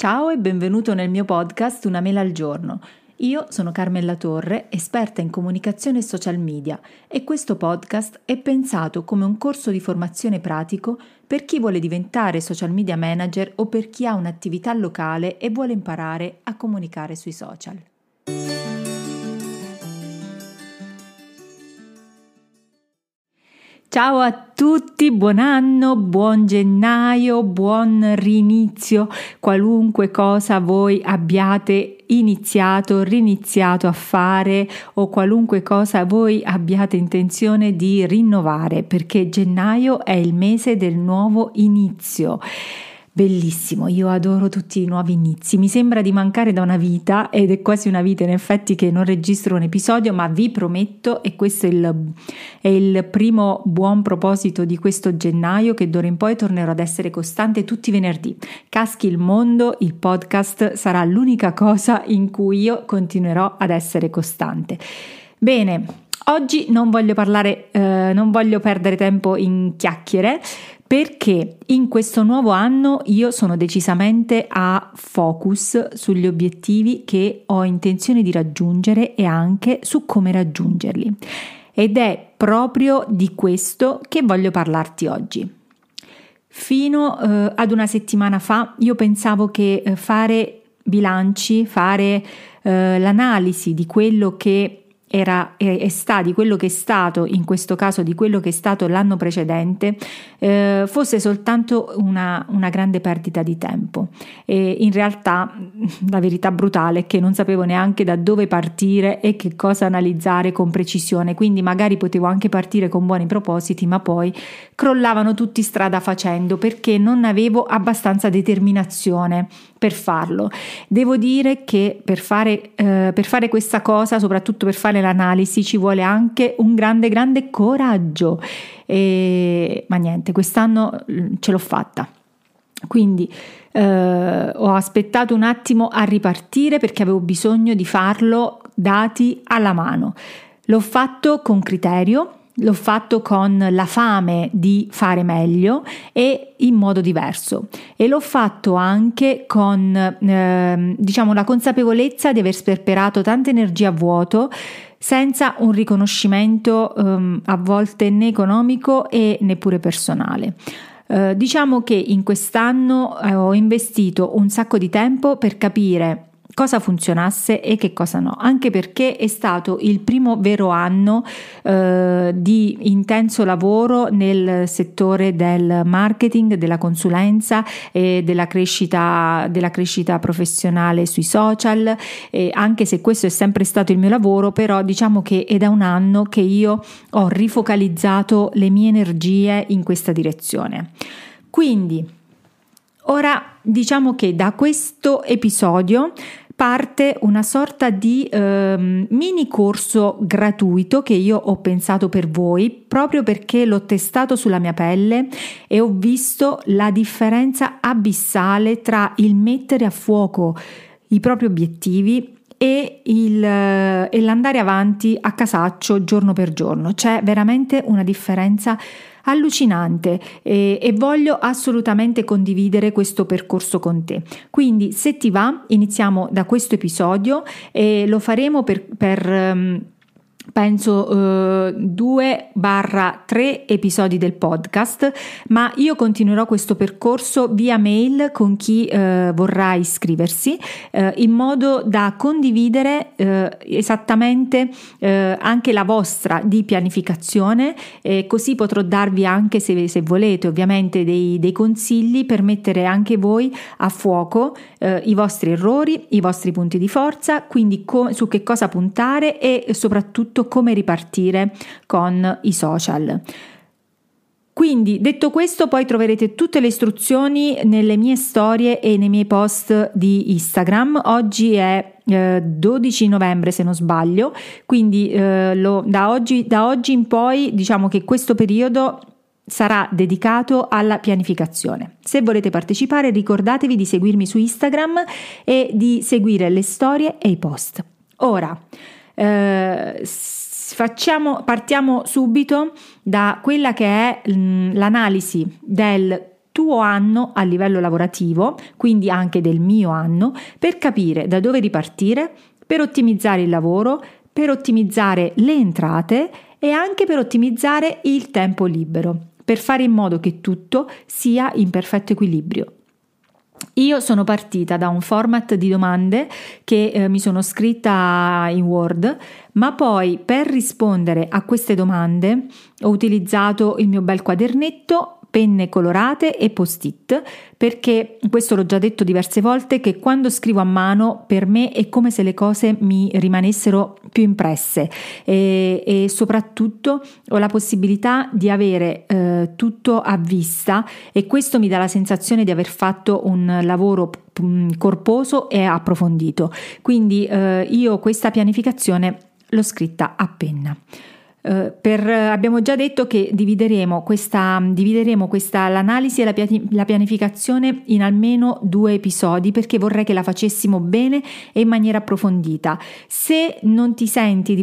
Ciao e benvenuto nel mio podcast Una Mela al Giorno. Io sono Carmela Torre, esperta in comunicazione e social media, e questo podcast è pensato come un corso di formazione pratico per chi vuole diventare social media manager o per chi ha un'attività locale e vuole imparare a comunicare sui social. Ciao a tutti, buon anno, buon gennaio, buon rinizio, qualunque cosa voi abbiate iniziato, riniziato a fare o qualunque cosa voi abbiate intenzione di rinnovare, perché gennaio è il mese del nuovo inizio. Bellissimo, io adoro tutti i nuovi inizi, mi sembra di mancare da una vita ed è quasi una vita in effetti che non registro un episodio, ma vi prometto, e questo è il primo buon proposito di questo gennaio, che d'ora in poi tornerò ad essere costante tutti i venerdì. Caschi il mondo, il podcast sarà l'unica cosa in cui io continuerò ad essere costante. Bene, oggi non voglio perdere tempo in chiacchiere, perché in questo nuovo anno io sono decisamente a focus sugli obiettivi che ho intenzione di raggiungere e anche su come raggiungerli. Ed è proprio di questo che voglio parlarti oggi. Fino ad una settimana fa io pensavo che fare bilanci, fare l'analisi di quello che era e sta di quello che è stato, in questo caso di quello che è stato l'anno precedente, fosse soltanto una grande perdita di tempo, e in realtà la verità brutale è che non sapevo neanche da dove partire e che cosa analizzare con precisione, quindi magari potevo anche partire con buoni propositi, ma poi crollavano tutti strada facendo perché non avevo abbastanza determinazione per farlo. Devo dire che per fare questa cosa, soprattutto per fare l'analisi, ci vuole anche un grande coraggio, ma niente, quest'anno ce l'ho fatta. Quindi ho aspettato un attimo a ripartire perché avevo bisogno di farlo dati alla mano. L'ho fatto con criterio, l'ho fatto con la fame di fare meglio e in modo diverso, e l'ho fatto anche con la consapevolezza di aver sperperato tanta energia a vuoto, senza un riconoscimento a volte né economico e neppure personale. Diciamo che in quest'anno ho investito un sacco di tempo per capire cosa funzionasse e che cosa no, anche perché è stato il primo vero anno di intenso lavoro nel settore del marketing, della consulenza e della crescita professionale sui social, e anche se questo è sempre stato il mio lavoro, però diciamo che è da un anno che io ho rifocalizzato le mie energie in questa direzione. Quindi ora diciamo che da questo episodio parte una sorta di mini corso gratuito che io ho pensato per voi, proprio perché l'ho testato sulla mia pelle e ho visto la differenza abissale tra il mettere a fuoco i propri obiettivi e l'andare avanti a casaccio giorno per giorno. C'è veramente una differenza allucinante, e voglio assolutamente condividere questo percorso con te. Quindi, se ti va, iniziamo da questo episodio e lo faremo per penso 2-3 episodi del podcast, ma io continuerò questo percorso via mail con chi vorrà iscriversi, in modo da condividere esattamente anche la vostra di pianificazione, così potrò darvi anche, se volete ovviamente, dei consigli per mettere anche voi a fuoco i vostri errori, i vostri punti di forza, quindi su che cosa puntare e soprattutto come ripartire con i social. Quindi, detto questo, poi troverete tutte le istruzioni nelle mie storie e nei miei post di Instagram. Oggi è 12 novembre, se non sbaglio, quindi da oggi in poi diciamo che questo periodo sarà dedicato alla pianificazione. Se volete partecipare, ricordatevi di seguirmi su Instagram e di seguire le storie e i post. Ora, partiamo subito da quella che è l'analisi del tuo anno a livello lavorativo, quindi anche del mio anno, per capire da dove ripartire, per ottimizzare il lavoro, per ottimizzare le entrate e anche per ottimizzare il tempo libero, per fare in modo che tutto sia in perfetto equilibrio. Io sono partita da un format di domande che mi sono scritta in Word, ma poi per rispondere a queste domande ho utilizzato il mio bel quadernetto, penne colorate e post-it, perché questo l'ho già detto diverse volte, che quando scrivo a mano per me è come se le cose mi rimanessero più impresse e soprattutto ho la possibilità di avere tutto a vista, e questo mi dà la sensazione di aver fatto un lavoro corposo e approfondito. Quindi io questa pianificazione l'ho scritta a penna. Abbiamo già detto che divideremo l'analisi e la pianificazione in almeno 2 episodi, perché vorrei che la facessimo bene e in maniera approfondita. Se non ti senti di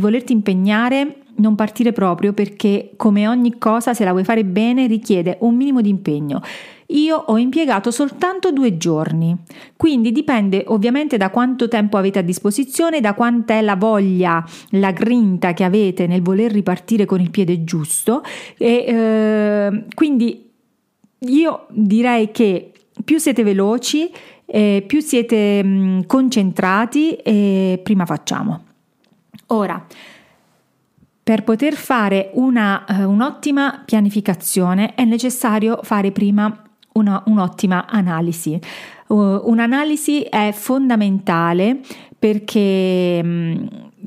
volerti impegnare, non partire proprio, perché come ogni cosa, se la vuoi fare bene, richiede un minimo di impegno. Io ho impiegato soltanto 2 giorni, quindi dipende ovviamente da quanto tempo avete a disposizione, da quant'è la voglia, la grinta che avete nel voler ripartire con il piede giusto, e quindi io direi che più siete veloci, più siete concentrati, e prima facciamo. Ora, per poter fare un'ottima pianificazione è necessario fare prima un'ottima analisi. Un'analisi è fondamentale perché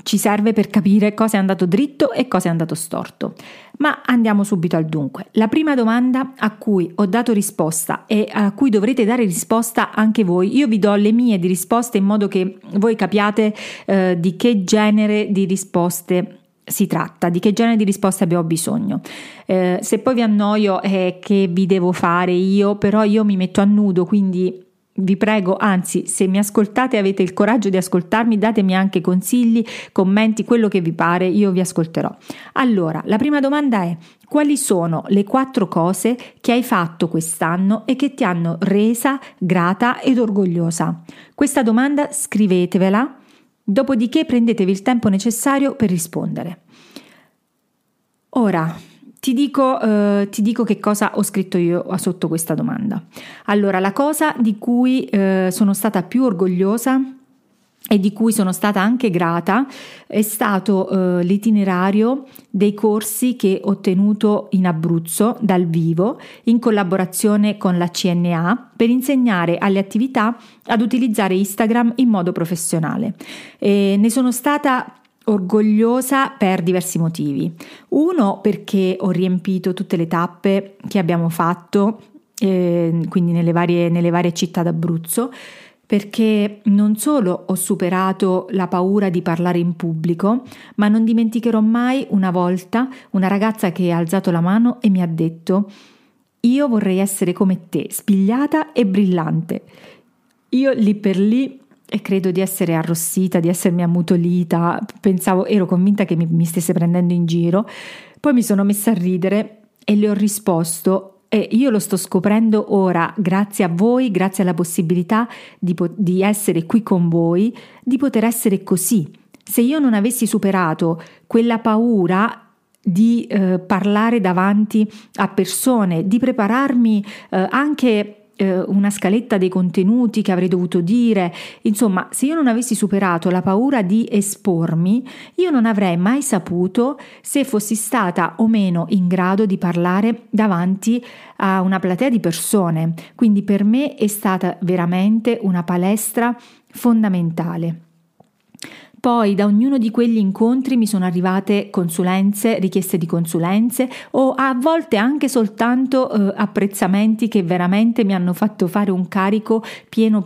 ci serve per capire cosa è andato dritto e cosa è andato storto. Ma andiamo subito al dunque. La prima domanda a cui ho dato risposta e a cui dovrete dare risposta anche voi, io vi do le mie di risposte in modo che voi capiate di che genere di risposte si tratta, di che genere di risposte abbiamo bisogno. Se poi vi annoio che vi devo fare io, però io mi metto a nudo, quindi vi prego, anzi, se mi ascoltate, avete il coraggio di ascoltarmi, datemi anche consigli, commenti, quello che vi pare, io vi ascolterò. Allora, la prima domanda è: quali sono le 4 cose che hai fatto quest'anno e che ti hanno resa grata ed orgogliosa? Questa domanda scrivetevela, dopodiché prendetevi il tempo necessario per rispondere. Ora ti dico che cosa ho scritto io sotto questa domanda. Allora, la cosa di cui sono stata più orgogliosa e di cui sono stata anche grata è stato l'itinerario dei corsi che ho tenuto in Abruzzo dal vivo in collaborazione con la CNA per insegnare alle attività ad utilizzare Instagram in modo professionale. E ne sono stata orgogliosa per diversi motivi. Uno, perché ho riempito tutte le tappe che abbiamo fatto, quindi nelle varie città d'Abruzzo, perché non solo ho superato la paura di parlare in pubblico, ma non dimenticherò mai una volta una ragazza che ha alzato la mano e mi ha detto: io vorrei essere come te, spigliata e brillante. Io lì per lì, e credo di essere arrossita, di essermi ammutolita, ero convinta che mi stesse prendendo in giro, poi mi sono messa a ridere e le ho risposto. E io lo sto scoprendo ora, grazie a voi, grazie alla possibilità di essere qui con voi, di poter essere così. Se io non avessi superato quella paura di parlare davanti a persone, di prepararmi anche una scaletta dei contenuti che avrei dovuto dire, insomma, se io non avessi superato la paura di espormi, io non avrei mai saputo se fossi stata o meno in grado di parlare davanti a una platea di persone. Quindi per me è stata veramente una palestra fondamentale. Poi da ognuno di quegli incontri mi sono arrivate consulenze, richieste di consulenze, o a volte anche soltanto apprezzamenti che veramente mi hanno fatto fare un carico pieno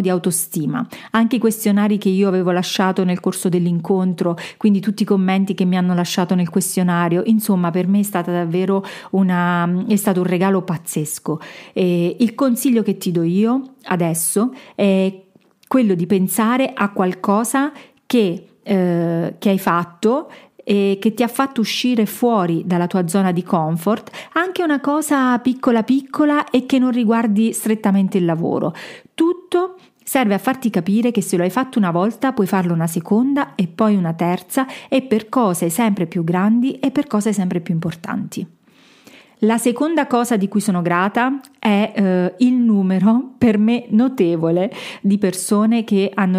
di autostima. Anche i questionari che io avevo lasciato nel corso dell'incontro, quindi tutti i commenti che mi hanno lasciato nel questionario, insomma per me è stato un regalo pazzesco. E il consiglio che ti do io adesso è quello di pensare a qualcosa che hai fatto e che ti ha fatto uscire fuori dalla tua zona di comfort, anche una cosa piccola piccola e che non riguardi strettamente il lavoro. Tutto serve a farti capire che se lo hai fatto una volta puoi farlo una seconda e poi una terza, e per cose sempre più grandi e per cose sempre più importanti. La seconda cosa di cui sono grata è il numero, per me notevole, di persone che hanno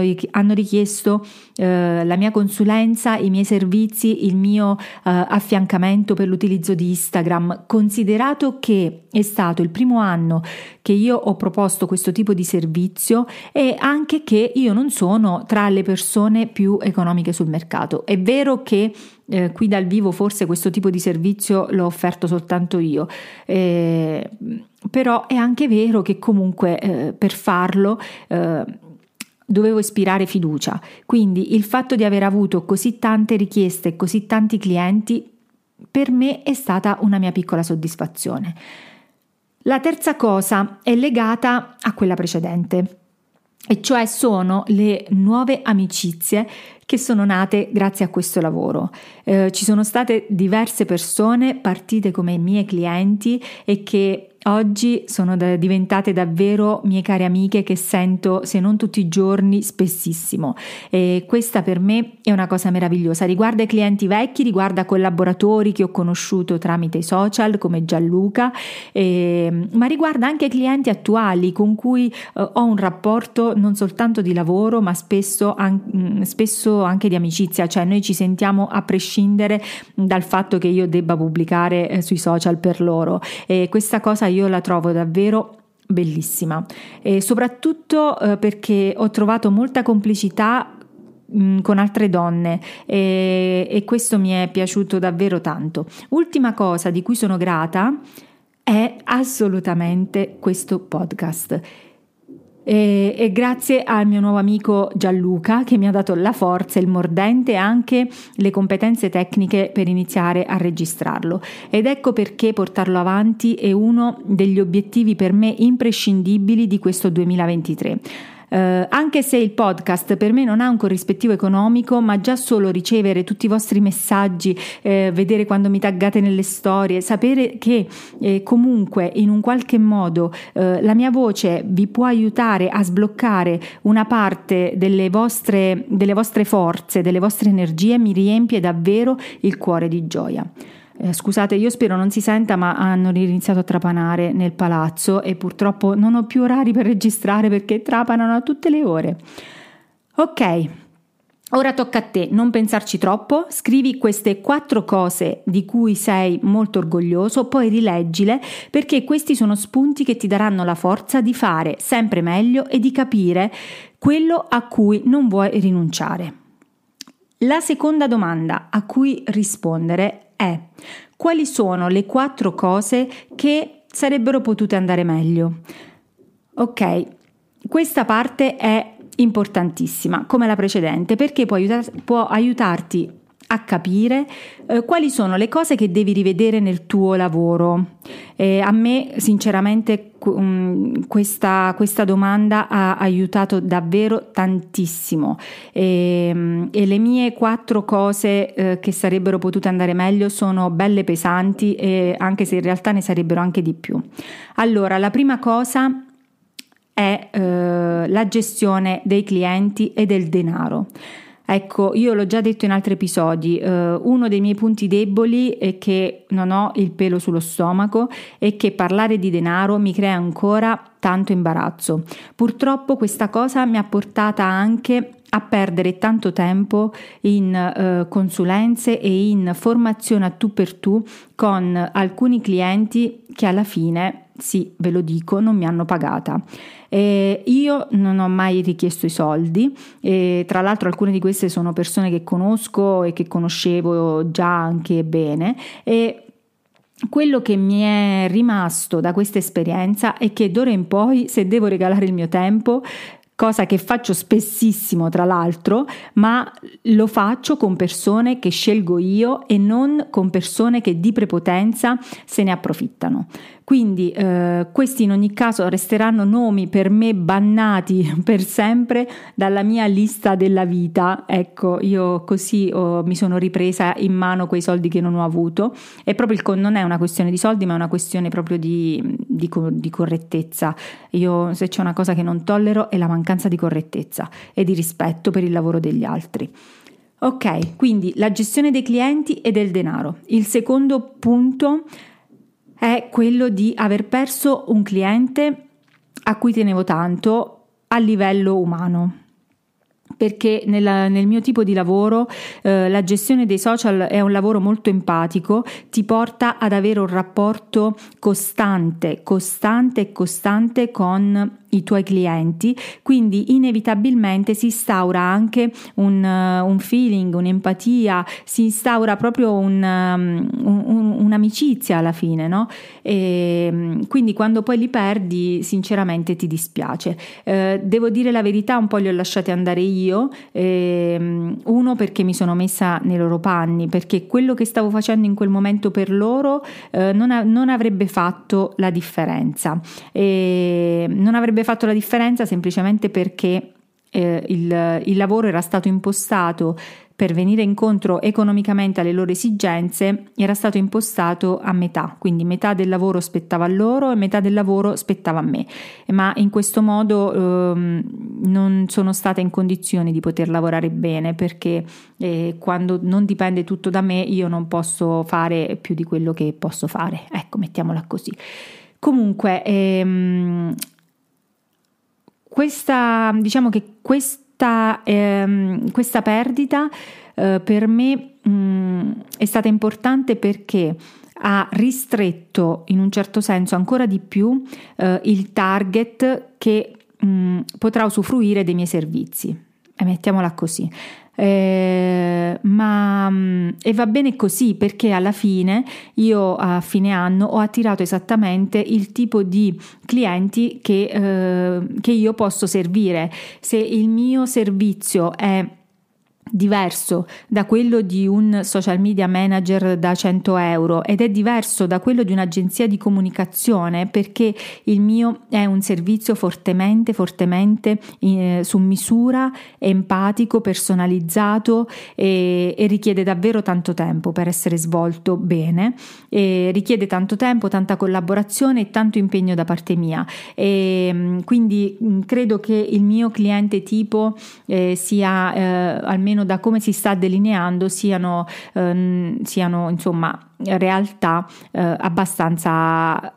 richiesto la mia consulenza, i miei servizi, il mio affiancamento per l'utilizzo di Instagram, considerato che è stato il primo anno che io ho proposto questo tipo di servizio e anche che io non sono tra le persone più economiche sul mercato. È vero che qui dal vivo forse questo tipo di servizio l'ho offerto soltanto io, però è anche vero che comunque per farlo dovevo ispirare fiducia, quindi il fatto di aver avuto così tante richieste, così tanti clienti, per me è stata una mia piccola soddisfazione. La terza cosa è legata a quella precedente, e cioè sono le nuove amicizie che sono nate grazie a questo lavoro. Ci sono state diverse persone partite come mie clienti e che oggi sono diventate davvero mie care amiche, che sento se non tutti i giorni spessissimo, e questa per me è una cosa meravigliosa. Riguarda i clienti vecchi, riguarda collaboratori che ho conosciuto tramite i social come Gianluca, ma riguarda anche clienti attuali con cui ho un rapporto non soltanto di lavoro ma spesso anche di amicizia, cioè noi ci sentiamo a prescindere dal fatto che io debba pubblicare sui social per loro, e questa cosa io la trovo davvero bellissima, e soprattutto perché ho trovato molta complicità con altre donne, e questo mi è piaciuto davvero tanto. Ultima cosa di cui sono grata è assolutamente questo podcast. E grazie al mio nuovo amico Gianluca, che mi ha dato la forza, il mordente e anche le competenze tecniche per iniziare a registrarlo, ed ecco perché portarlo avanti è uno degli obiettivi per me imprescindibili di questo 2023. Anche se il podcast per me non ha un corrispettivo economico, ma già solo ricevere tutti i vostri messaggi, vedere quando mi taggate nelle storie, sapere che comunque in un qualche modo la mia voce vi può aiutare a sbloccare una parte delle vostre forze, delle vostre energie, mi riempie davvero il cuore di gioia. Scusate, io spero non si senta, ma hanno iniziato a trapanare nel palazzo e purtroppo non ho più orari per registrare perché trapanano a tutte le ore. Ok, ora tocca a te, non pensarci troppo, scrivi queste 4 cose di cui sei molto orgoglioso, poi rileggile, perché questi sono spunti che ti daranno la forza di fare sempre meglio e di capire quello a cui non vuoi rinunciare. La seconda domanda a cui rispondere è: quali sono le 4 cose che sarebbero potute andare meglio? Ok, questa parte è importantissima come la precedente, perché può aiutarti a capire quali sono le cose che devi rivedere nel tuo lavoro. A me sinceramente questa domanda ha aiutato davvero tantissimo, e le mie 4 cose che sarebbero potute andare meglio sono belle pesanti, e anche se in realtà ne sarebbero anche di più. Allora, la prima cosa è la gestione dei clienti e del denaro. Ecco, io l'ho già detto in altri episodi, uno dei miei punti deboli è che non ho il pelo sullo stomaco e che parlare di denaro mi crea ancora tanto imbarazzo. Purtroppo questa cosa mi ha portata anche a perdere tanto tempo in consulenze e in formazione a tu per tu con alcuni clienti che alla fine, sì, ve lo dico, non mi hanno pagata. Io non ho mai richiesto i soldi, tra l'altro alcune di queste sono persone che conosco e che conoscevo già anche bene, e quello che mi è rimasto da questa esperienza è che d'ora in poi, se devo regalare il mio tempo, cosa che faccio spessissimo tra l'altro, ma lo faccio con persone che scelgo io e non con persone che di prepotenza se ne approfittano. Quindi questi in ogni caso resteranno nomi per me bannati per sempre dalla mia lista della vita. Ecco, io così mi sono ripresa in mano quei soldi che non ho avuto, e proprio non è una questione di soldi, ma è una questione proprio di correttezza. Io, se c'è una cosa che non tollero, è la mancanza di correttezza e di rispetto per il lavoro degli altri. Ok, quindi la gestione dei clienti e del denaro. Il secondo punto è quello di aver perso un cliente a cui tenevo tanto a livello umano, perché nel mio tipo di lavoro la gestione dei social è un lavoro molto empatico, ti porta ad avere un rapporto costante con i tuoi clienti, quindi inevitabilmente si instaura anche un feeling, un'empatia, si instaura proprio un'amicizia alla fine, no? E quindi quando poi li perdi sinceramente ti dispiace. Devo dire la verità, un po' li ho lasciati andare io, uno perché mi sono messa nei loro panni, perché quello che stavo facendo in quel momento per loro non avrebbe fatto la differenza, non avrebbe fatto la differenza semplicemente perché il lavoro era stato impostato per venire incontro economicamente alle loro esigenze, era stato impostato a metà, quindi metà del lavoro spettava a loro e metà del lavoro spettava a me, ma in questo modo non sono stata in condizioni di poter lavorare bene, perché quando non dipende tutto da me io non posso fare più di quello che posso fare, ecco, mettiamola così. Comunque questa perdita per me è stata importante, perché ha ristretto in un certo senso ancora di più il target che potrà usufruire dei miei servizi, mettiamola così. E va bene così, perché alla fine io a fine anno ho attirato esattamente il tipo di clienti che io posso servire. Se il mio servizio è diverso da quello di un social media manager da 100 euro ed è diverso da quello di un'agenzia di comunicazione, perché il mio è un servizio fortemente su misura, empatico, personalizzato e richiede davvero tanto tempo per essere svolto bene, e richiede tanto tempo, tanta collaborazione e tanto impegno da parte mia, e quindi credo che il mio cliente tipo sia almeno da come si sta delineando siano insomma realtà abbastanza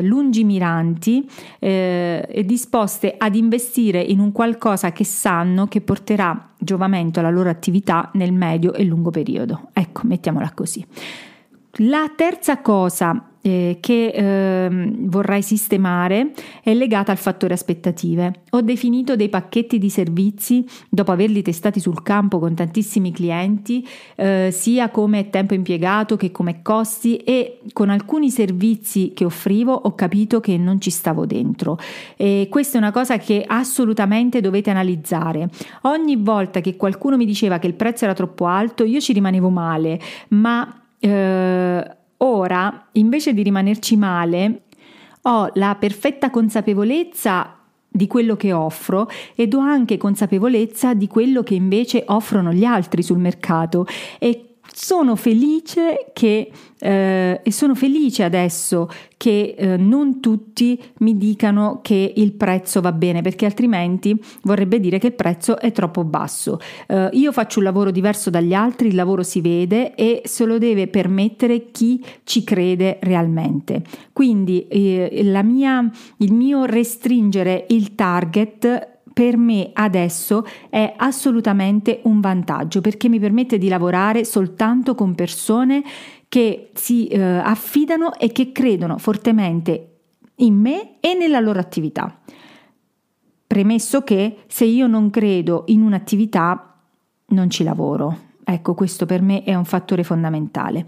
lungimiranti e disposte ad investire in un qualcosa che sanno che porterà giovamento alla loro attività nel medio e lungo periodo, ecco, mettiamola così. La terza cosa che vorrei sistemare è legata al fattore aspettative. Ho definito dei pacchetti di servizi dopo averli testati sul campo con tantissimi clienti, sia come tempo impiegato che come costi, e con alcuni servizi che offrivo ho capito che non ci stavo dentro, e questa è una cosa che assolutamente dovete analizzare. Ogni volta che qualcuno mi diceva che il prezzo era troppo alto io ci rimanevo male, ma ora, invece di rimanerci male, ho la perfetta consapevolezza di quello che offro ed ho anche consapevolezza di quello che invece offrono gli altri sul mercato, e sono felice adesso che non tutti mi dicano che il prezzo va bene, perché altrimenti vorrebbe dire che il prezzo è troppo basso. Io faccio un lavoro diverso dagli altri, il lavoro si vede e se lo deve permettere chi ci crede realmente. Quindi il mio restringere il target per me adesso è assolutamente un vantaggio, perché mi permette di lavorare soltanto con persone che si affidano e che credono fortemente in me e nella loro attività. Premesso che se io non credo in un'attività non ci lavoro. Ecco, questo per me è un fattore fondamentale.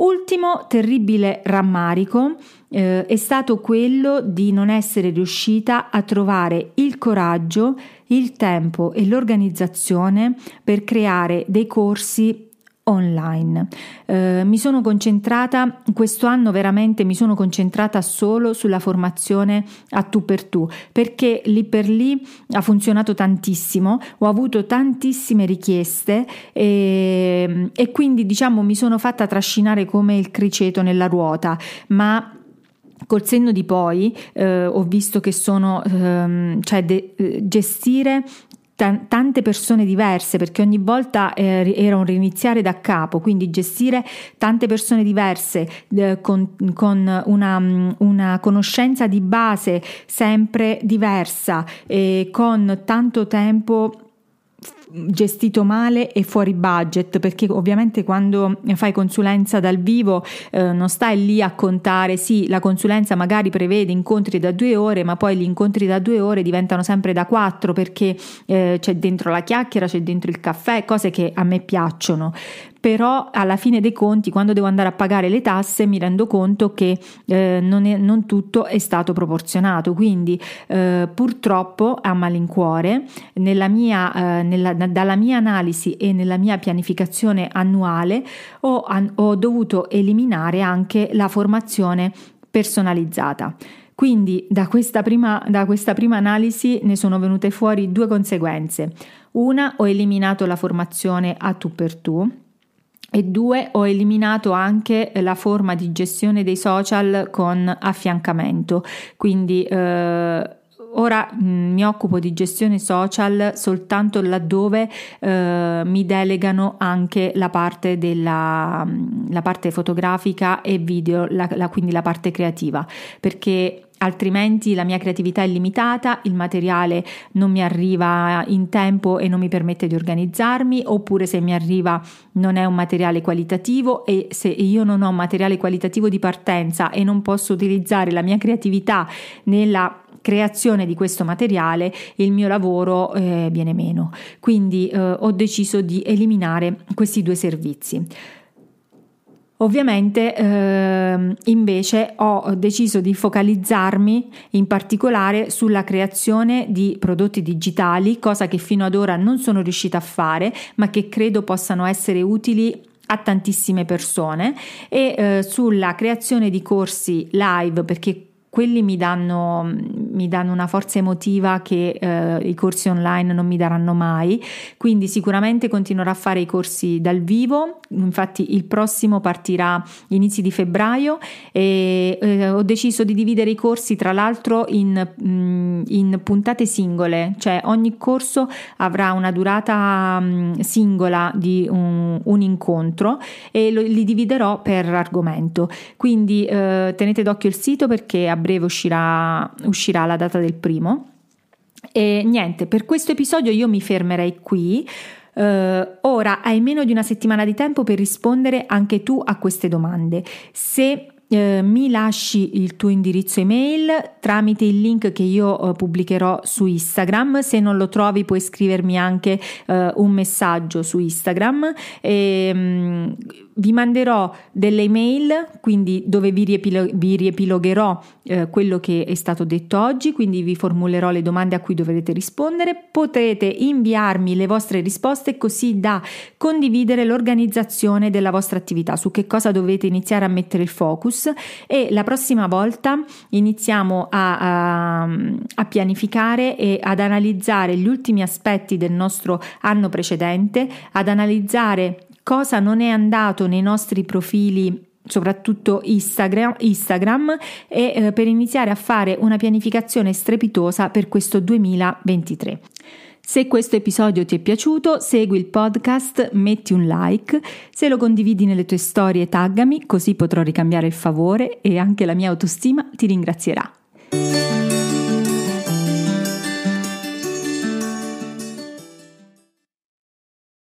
Ultimo terribile rammarico è stato quello di non essere riuscita a trovare il coraggio, il tempo e l'organizzazione per creare dei corsi online. Quest'anno veramente mi sono concentrata solo sulla formazione a tu per tu, perché lì per lì ha funzionato tantissimo, ho avuto tantissime richieste e quindi diciamo mi sono fatta trascinare come il criceto nella ruota, ma col senno di poi ho visto che sono gestire tante persone diverse, perché ogni volta era un riniziare da capo, quindi gestire tante persone diverse con una conoscenza di base sempre diversa e con tanto tempo gestito male e fuori budget, perché ovviamente quando fai consulenza dal vivo non stai lì a contare, sì, la consulenza magari prevede incontri da 2 ore, ma poi gli incontri da 2 ore diventano sempre da 4, perché c'è dentro la chiacchiera, c'è dentro il caffè, cose che a me piacciono. Però alla fine dei conti, quando devo andare a pagare le tasse, mi rendo conto che non tutto è stato proporzionato, quindi purtroppo a malincuore dalla mia analisi e nella mia pianificazione annuale ho dovuto eliminare anche la formazione personalizzata. Quindi da questa prima analisi ne sono venute fuori 2 conseguenze. Una, ho eliminato la formazione a tu per tu, e 2, ho eliminato anche la forma di gestione dei social con affiancamento. Quindi ora mi occupo di gestione social soltanto laddove mi delegano anche la parte fotografica e video, quindi la parte creativa, perché altrimenti la mia creatività è limitata, il materiale non mi arriva in tempo e non mi permette di organizzarmi, oppure se mi arriva non è un materiale qualitativo, e se io non ho materiale qualitativo di partenza e non posso utilizzare la mia creatività nella creazione di questo materiale, il mio lavoro viene meno. Quindi ho deciso di eliminare questi 2 servizi. Ovviamente invece ho deciso di focalizzarmi in particolare sulla creazione di prodotti digitali, cosa che fino ad ora non sono riuscita a fare, ma che credo possano essere utili a tantissime persone, e sulla creazione di corsi live, perché quelli mi danno una forza emotiva che i corsi online non mi daranno mai. Quindi sicuramente continuerò a fare i corsi dal vivo, infatti il prossimo partirà inizi di febbraio, e ho deciso di dividere i corsi tra l'altro in puntate singole, cioè ogni corso avrà una durata singola di un incontro, e li dividerò per argomento. Quindi tenete d'occhio il sito, perché a breve uscirà la data del primo. E niente, per questo episodio io mi fermerei qui. Ora hai meno di una settimana di tempo per rispondere anche tu a queste domande. Se mi lasci il tuo indirizzo email tramite il link che io pubblicherò su Instagram, se non lo trovi puoi scrivermi anche un messaggio su Instagram, e vi manderò delle email, quindi dove vi riepilogherò quello che è stato detto oggi, quindi vi formulerò le domande a cui dovrete rispondere. Potrete inviarmi le vostre risposte così da condividere l'organizzazione della vostra attività, su che cosa dovete iniziare a mettere il focus, e la prossima volta iniziamo a pianificare e ad analizzare gli ultimi aspetti del nostro anno precedente, ad analizzare cosa non è andato nei nostri profili, soprattutto Instagram, e per iniziare a fare una pianificazione strepitosa per questo 2023. Se questo episodio ti è piaciuto, segui il podcast, metti un like, se lo condividi nelle tue storie taggami, così potrò ricambiare il favore e anche la mia autostima ti ringrazierà.